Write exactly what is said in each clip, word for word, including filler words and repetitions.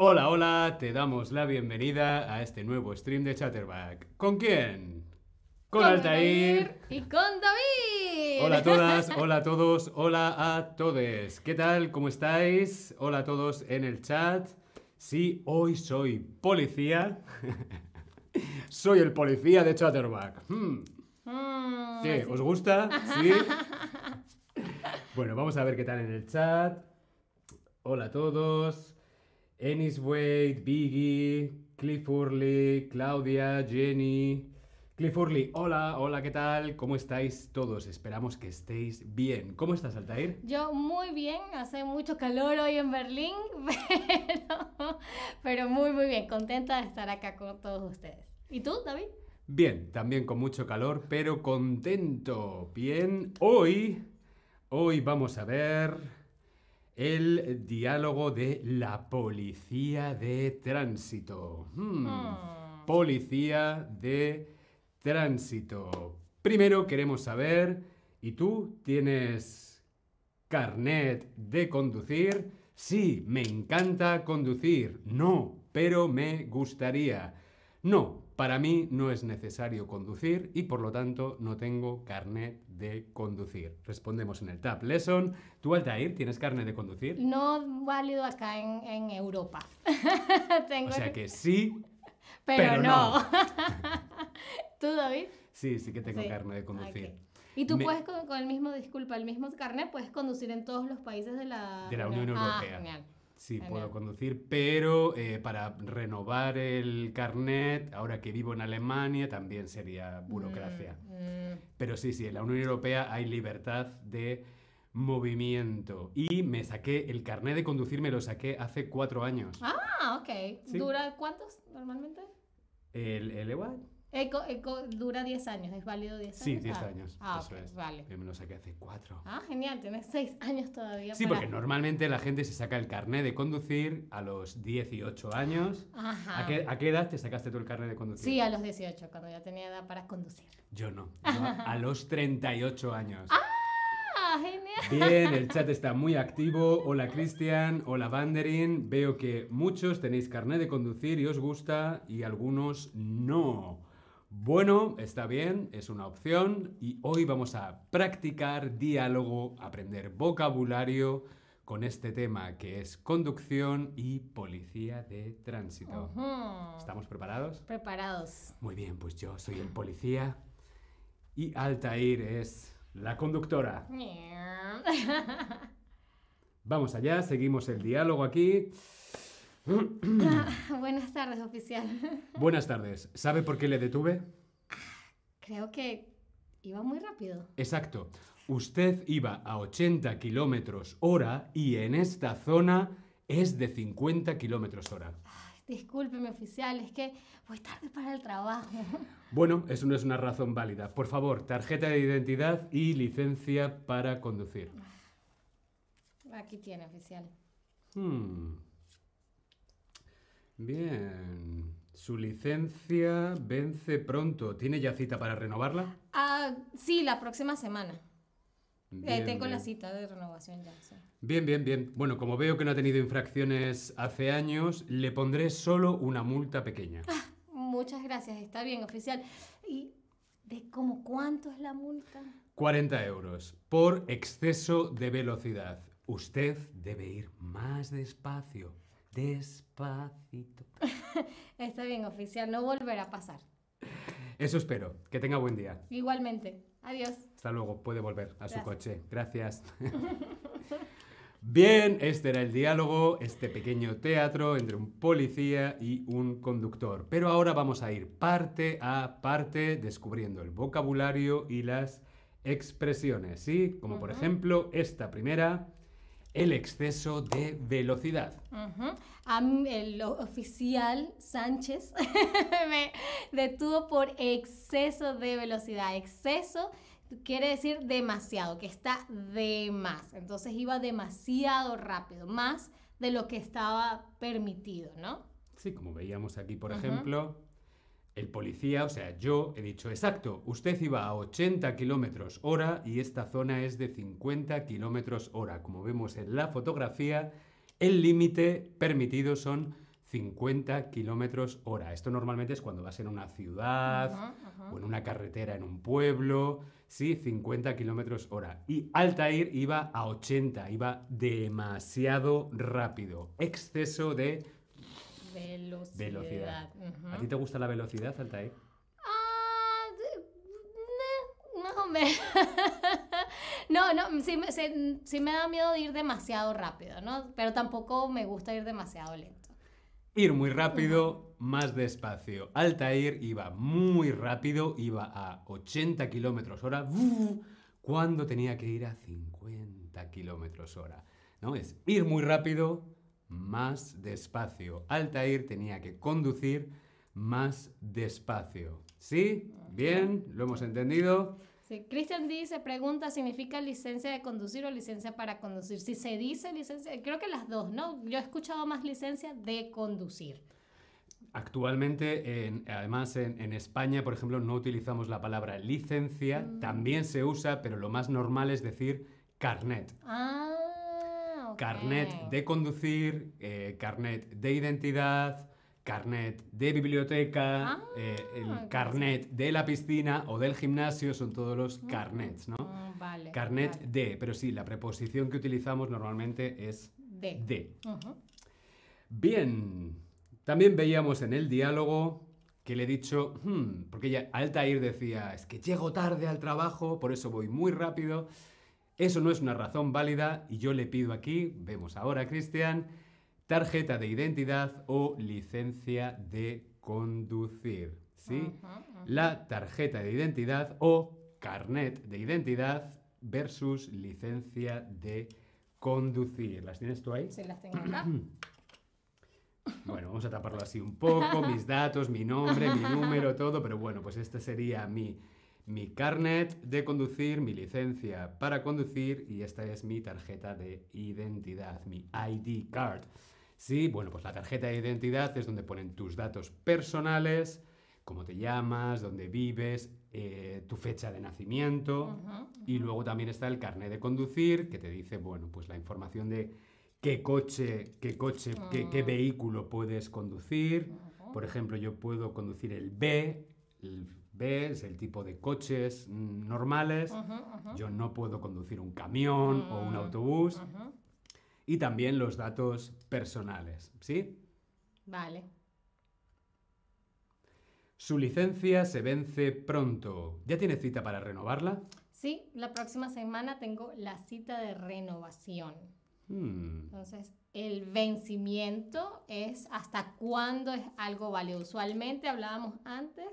Hola, hola, te damos la bienvenida a este nuevo stream de Chatterbag. ¿Con quién? Con, con Altair. Y con David. Hola a todas, hola a todos, hola a todes. ¿Qué tal? ¿Cómo estáis? Hola a todos en el chat. Sí, hoy soy policía. Soy el policía de Chatterbag. Hmm. Mm, ¿Qué? Sí. ¿Os gusta? Sí. Bueno, vamos a ver qué tal en el chat. Hola a todos. Ennis Wade, Biggie, Cliffurly, Claudia, Jenny. Cliffurly, hola, hola, ¿qué tal? ¿Cómo estáis todos? Esperamos que estéis bien. ¿Cómo estás, Altair? Yo muy bien, hace mucho calor hoy en Berlín, pero, pero muy, muy bien. Contenta de estar acá con todos ustedes. ¿Y tú, David? Bien, también con mucho calor, pero contento. Bien, hoy, hoy vamos a ver el diálogo de la policía de tránsito. Hmm. Hmm. Policía de tránsito. Primero queremos saber, ¿y tú tienes carnet de conducir? Sí, me encanta conducir. No, pero me gustaría. No, para mí no es necesario conducir y por lo tanto no tengo carnet de conducir. Respondemos en el Tab Lesson. ¿Tú, Altair, tienes carnet de conducir? No válido acá en, en Europa. Tengo o sea que sí, pero, pero no. no. ¿Tú, David? Sí, sí que tengo sí. carnet de conducir. Okay. Y tú me... puedes con, con el mismo, disculpa, el mismo carnet, puedes conducir en todos los países de la, de la Unión Europea. Ah, genial. Sí, puedo conducir, pero eh, para renovar el carnet, ahora que vivo en Alemania, también sería burocracia. Mm, mm. Pero sí, sí, en la Unión Europea hay libertad de movimiento. Y me saqué, el carnet de conducir me lo saqué hace cuatro años. Ah, ok. ¿Sí? ¿Dura cuántos normalmente? El, el EWA. Eco, eco, dura diez años, ¿es válido diez años? Sí, diez años. Ah, eso okay, es. Vale. Yo me lo saqué hace cuatro. Ah, genial, tienes seis años todavía. Sí, para... porque normalmente la gente se saca el carnet de conducir a los dieciocho años. Ajá. ¿A qué, ¿A qué edad te sacaste tú el carnet de conducir? Sí, a los dieciocho, cuando ya tenía edad para conducir. Yo no, yo a los treinta y ocho años. ¡Ah, genial! Bien, el chat está muy activo. Hola, Christian. Hola, Vanderin. Veo que muchos tenéis carnet de conducir y os gusta y algunos no. Bueno, está bien, es una opción y hoy vamos a practicar diálogo, aprender vocabulario con este tema que es conducción y policía de tránsito. Uh-huh. ¿Estamos preparados? Preparados. Muy bien, pues yo soy el policía y Altair es la conductora. Vamos allá, seguimos el diálogo aquí. Buenas tardes, oficial. Buenas tardes. ¿Sabe por qué le detuve? Creo que iba muy rápido. Exacto. Usted iba a ochenta kilómetros hora y en esta zona es de cincuenta kilómetros hora. Discúlpeme, oficial, es que voy tarde para el trabajo. Bueno, eso no es una razón válida. Por favor, tarjeta de identidad y licencia para conducir. Aquí tiene, oficial. Hmm. Bien. Su licencia vence pronto. ¿Tiene ya cita para renovarla? Ah, sí, la próxima semana. Bien, eh, tengo bien. la cita de renovación ya. Sí. Bien, bien, bien. Bueno, como veo que no ha tenido infracciones hace años, le pondré solo una multa pequeña. Ah, muchas gracias. Está bien, oficial. ¿Y de cómo cuánto es la multa? cuarenta euros por exceso de velocidad. Usted debe ir más despacio. Despacito. Está bien, oficial, no volverá a pasar. Eso espero, que tenga buen día. Igualmente, adiós. Hasta luego, puede volver a Gracias. su coche. Gracias. Bien, este era el diálogo, este pequeño teatro entre un policía y un conductor. Pero ahora vamos a ir parte a parte descubriendo el vocabulario y las expresiones, ¿sí? Como uh-huh. por ejemplo esta primera... El exceso de velocidad. Uh-huh. A mí, el oficial Sánchez me detuvo por exceso de velocidad. Exceso quiere decir demasiado, que está de más. Entonces iba demasiado rápido, más de lo que estaba permitido, ¿no? Sí, como veíamos aquí, por uh-huh. ejemplo, el policía, o sea, yo he dicho, exacto, usted iba a ochenta kilómetros hora y esta zona es de cincuenta kilómetros hora. Como vemos en la fotografía, el límite permitido son cincuenta kilómetros hora. Esto normalmente es cuando vas en una ciudad, ajá, ajá, o en una carretera en un pueblo. Sí, cincuenta kilómetros hora. Y Altair iba a ochenta, iba demasiado rápido. Exceso de velocidad. velocidad. Uh-huh. ¿A ti te gusta la velocidad, Altair? Uh, más o menos. No, no, sí, sí, sí me da miedo de ir demasiado rápido, ¿no? Pero tampoco me gusta ir demasiado lento. Ir muy rápido, más despacio. Altair iba muy rápido, iba a ochenta kilómetros hora, cuando tenía que ir a cincuenta kilómetros hora. ¿No? Es ir muy rápido, más despacio. Altair tenía que conducir más despacio. ¿Sí? Bien, lo hemos entendido. Sí. Christian dice, pregunta, ¿significa licencia de conducir o licencia para conducir? Si se dice licencia, creo que las dos, ¿no? Yo he escuchado más licencia de conducir. Actualmente, en, además en, en España, por ejemplo, no utilizamos la palabra licencia, mm. también se usa, pero lo más normal es decir carnet. Ah, okay. Carnet de conducir, eh, carnet de identidad, carnet de biblioteca, ah, eh, el carnet de la piscina o del gimnasio, son todos los carnets, ¿no? Mm, vale, carnet vale. de, pero sí, la preposición que utilizamos normalmente es de. de. Uh-huh. Bien, también veíamos en el diálogo que le he dicho, hmm, porque ya Altair decía, es que llego tarde al trabajo, por eso voy muy rápido. Eso no es una razón válida y yo le pido aquí, vemos ahora, Christian, tarjeta de identidad o licencia de conducir, ¿sí? Uh-huh, uh-huh. La tarjeta de identidad o carnet de identidad versus licencia de conducir. ¿Las tienes tú ahí? Sí, las tengo acá. Bueno, vamos a taparlo así un poco, mis datos, mi nombre, mi número, todo, pero bueno, pues este sería mi, mi carnet de conducir, mi licencia para conducir y esta es mi tarjeta de identidad, mi I D card. Sí, bueno, pues la tarjeta de identidad es donde ponen tus datos personales, cómo te llamas, dónde vives, eh, tu fecha de nacimiento. Uh-huh, uh-huh. Y luego también está el carnet de conducir, que te dice, bueno, pues la información de qué coche, qué, coche, uh-huh. qué, qué vehículo puedes conducir. Uh-huh. Por ejemplo, yo puedo conducir el B, el B es el tipo de coches normales. Uh-huh, uh-huh. Yo no puedo conducir un camión, uh-huh, o un autobús. Uh-huh. Y también los datos personales, ¿sí? Vale. Su licencia se vence pronto. ¿Ya tiene cita para renovarla? Sí, la próxima semana tengo la cita de renovación. Hmm. Entonces, el vencimiento es hasta cuándo es algo válido. Usualmente hablábamos antes,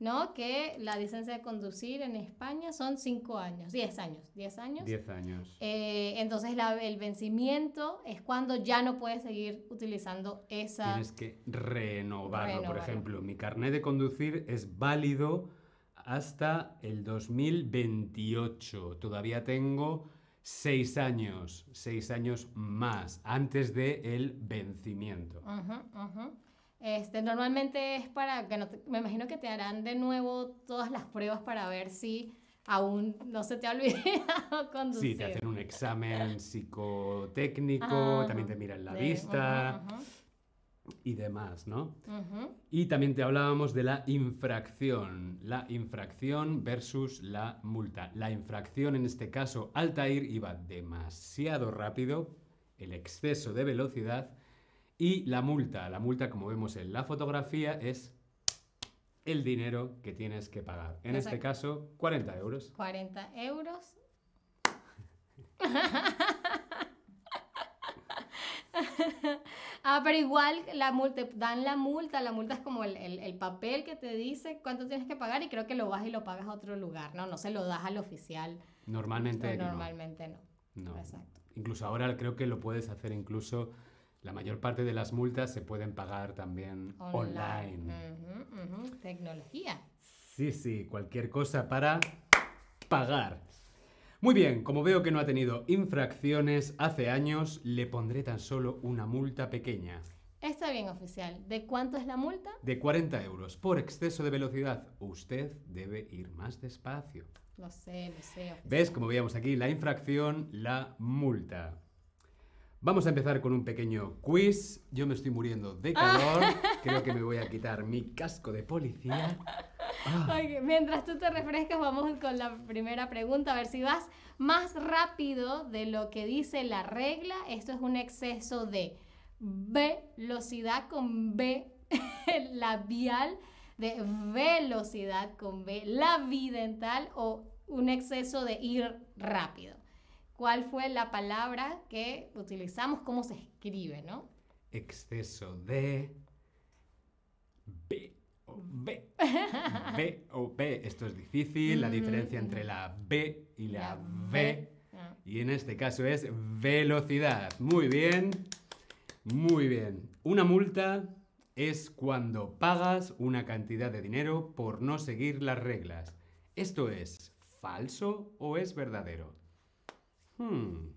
¿no? Que la licencia de conducir en España son cinco años, diez años, diez años. diez años. Eh, entonces la, el vencimiento es cuando ya no puedes seguir utilizando esa... Tienes que renovarlo. renovarlo. Por ejemplo, mi carnet de conducir es válido hasta el dos mil veintiocho. Todavía tengo seis años, seis años más, antes del vencimiento. Ajá, ajá. Este, normalmente es para que no te, me imagino que te harán de nuevo todas las pruebas para ver si aún no se te ha olvidado conducir. Sí, te hacen un examen psicotécnico, ajá, también te miran la de, vista, ajá, ajá, y demás, ¿no? Ajá. Y también te hablábamos de la infracción, la infracción versus la multa. La infracción, en este caso, Altair iba demasiado rápido, el exceso de velocidad. Y la multa, la multa, como vemos en la fotografía, es el dinero que tienes que pagar. En Exacto. este caso, cuarenta euros. cuarenta euros. Ah, pero igual la multa, dan la multa, la multa es como el, el, el papel que te dice cuánto tienes que pagar y creo que lo vas y lo pagas a otro lugar, ¿no? No se lo das al oficial. Normalmente no. Normalmente no. no. Exacto. Incluso ahora creo que lo puedes hacer incluso... La mayor parte de las multas se pueden pagar también online. online. Uh-huh, uh-huh. Tecnología. Sí, sí, cualquier cosa para pagar. Muy bien, como veo que no ha tenido infracciones hace años, le pondré tan solo una multa pequeña. Está bien, oficial. ¿De cuánto es la multa? De cuarenta euros. Por exceso de velocidad, usted debe ir más despacio. Lo sé, lo sé, oficial. ¿Ves? Como veíamos aquí, la infracción, la multa. Vamos a empezar con un pequeño quiz. Yo me estoy muriendo de calor. Creo que me voy a quitar mi casco de policía. Ah. Okay, mientras tú te refrescas, vamos con la primera pregunta. A ver si vas más rápido de lo que dice la regla. Esto es un exceso de velocidad con B labial, de velocidad con B labidental o un exceso de ir rápido. ¿Cuál fue la palabra que utilizamos? ¿Cómo se escribe, no? Exceso de B o B. B o B. Esto es difícil, la diferencia entre la B y la, la V. Ah. Y en este caso es velocidad. Muy bien, muy bien. Una multa es cuando pagas una cantidad de dinero por no seguir las reglas. ¿Esto es falso o es verdadero? Hmm.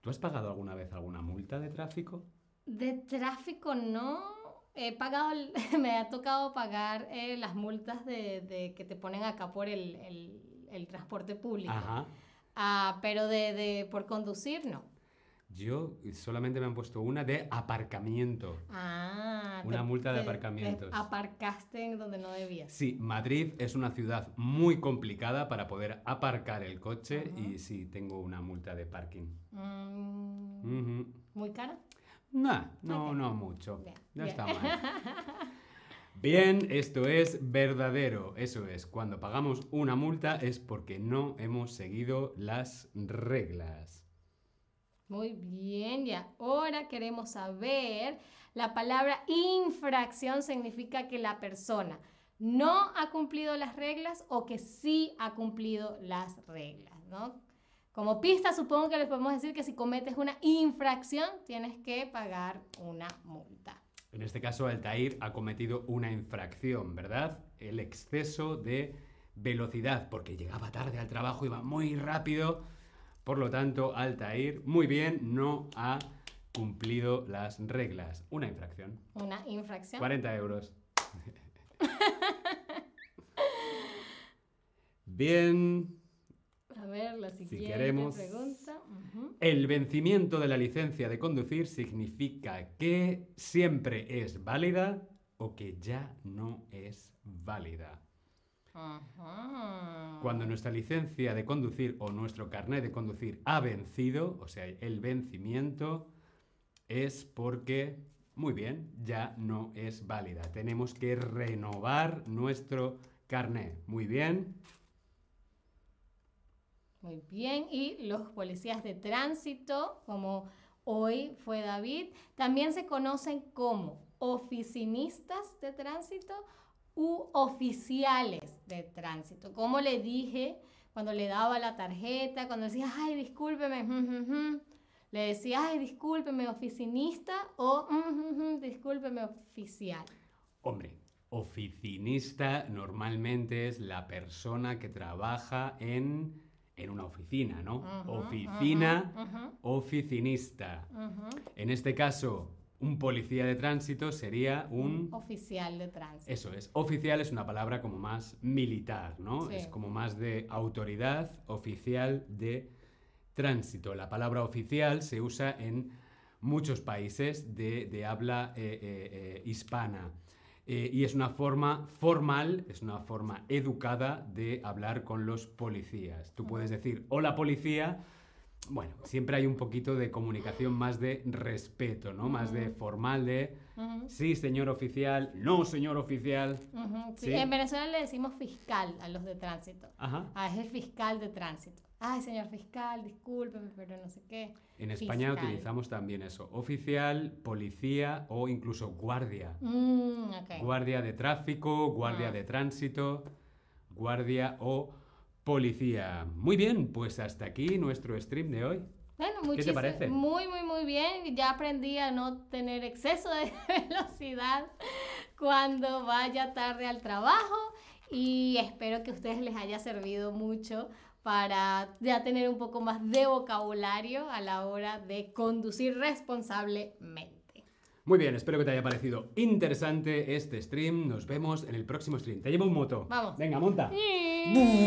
¿Tú has pagado alguna vez alguna multa de tráfico? De tráfico no. He pagado, me ha tocado pagar eh, las multas de, de que te ponen acá por el, el, el transporte público. Ajá. Ah, pero de, de, por conducir no. Yo solamente me han puesto una de aparcamiento. Ah, una te, multa de te, aparcamientos. Te aparcaste en donde no debías. Sí, Madrid es una ciudad muy complicada para poder aparcar el coche. Uh-huh. Y sí, tengo una multa de parking. Mm. Uh-huh. ¿Muy cara? Nah, no, okay. No mucho. Bien. No está mal. Bien, esto es verdadero. Eso es, cuando pagamos una multa es porque no hemos seguido las reglas. Muy bien, y ahora queremos saber, la palabra infracción significa que la persona no ha cumplido las reglas o que sí ha cumplido las reglas, ¿no? Como pista supongo que les podemos decir que si cometes una infracción tienes que pagar una multa. En este caso Altair ha cometido una infracción, ¿verdad? El exceso de velocidad, porque llegaba tarde al trabajo, iba muy rápido. Por lo tanto, Altair, muy bien, no ha cumplido las reglas. Una infracción. Una infracción. cuarenta euros. Bien. A ver, la siguiente si queremos, pregunta. Uh-huh. El vencimiento de la licencia de conducir significa que siempre es válida o que ya no es válida. Cuando nuestra licencia de conducir o nuestro carnet de conducir ha vencido, o sea, el vencimiento, es porque, muy bien, ya no es válida. Tenemos que renovar nuestro carnet. Muy bien. Muy bien. Y los policías de tránsito, como hoy fue David, también se conocen como oficinistas de tránsito u oficiales de tránsito. Como le dije cuando le daba la tarjeta, cuando decía, ay, discúlpeme, mm, mm, mm, le decía, ay, discúlpeme, oficinista, o mm, mm, mm, discúlpeme, oficial. Hombre, oficinista normalmente es la persona que trabaja en, en una oficina, ¿no? Uh-huh, oficina, uh-huh, uh-huh. Oficinista. Uh-huh. En este caso, un policía de tránsito sería un... oficial de tránsito. Eso es. Oficial es una palabra como más militar, ¿no? Sí. Es como más de autoridad. Oficial de tránsito. La palabra oficial se usa en muchos países de, de habla eh, eh, eh, hispana. Eh, y es una forma formal, es una forma educada de hablar con los policías. Tú puedes decir, hola policía. Bueno, siempre hay un poquito de comunicación más de respeto, ¿no? Uh-huh. Más de formal de, uh-huh, sí, señor oficial, no, señor oficial. Uh-huh. Sí. Sí, en Venezuela le decimos fiscal a los de tránsito. Ajá. Ah, es el fiscal de tránsito. Ay, señor fiscal, discúlpeme, pero no sé qué. En España fiscal. Utilizamos también eso. Oficial, policía o incluso guardia. Mm, okay. Guardia de tráfico, guardia ah. de tránsito, guardia o... policía. Muy bien, pues hasta aquí nuestro stream de hoy. Bueno, ¿qué te parece? Muy, muy, muy bien. Ya aprendí a no tener exceso de velocidad cuando vaya tarde al trabajo y espero que a ustedes les haya servido mucho para ya tener un poco más de vocabulario a la hora de conducir responsablemente. Muy bien, espero que te haya parecido interesante este stream. Nos vemos en el próximo stream. Te llevo un moto. Vamos. Venga, monta. Sí.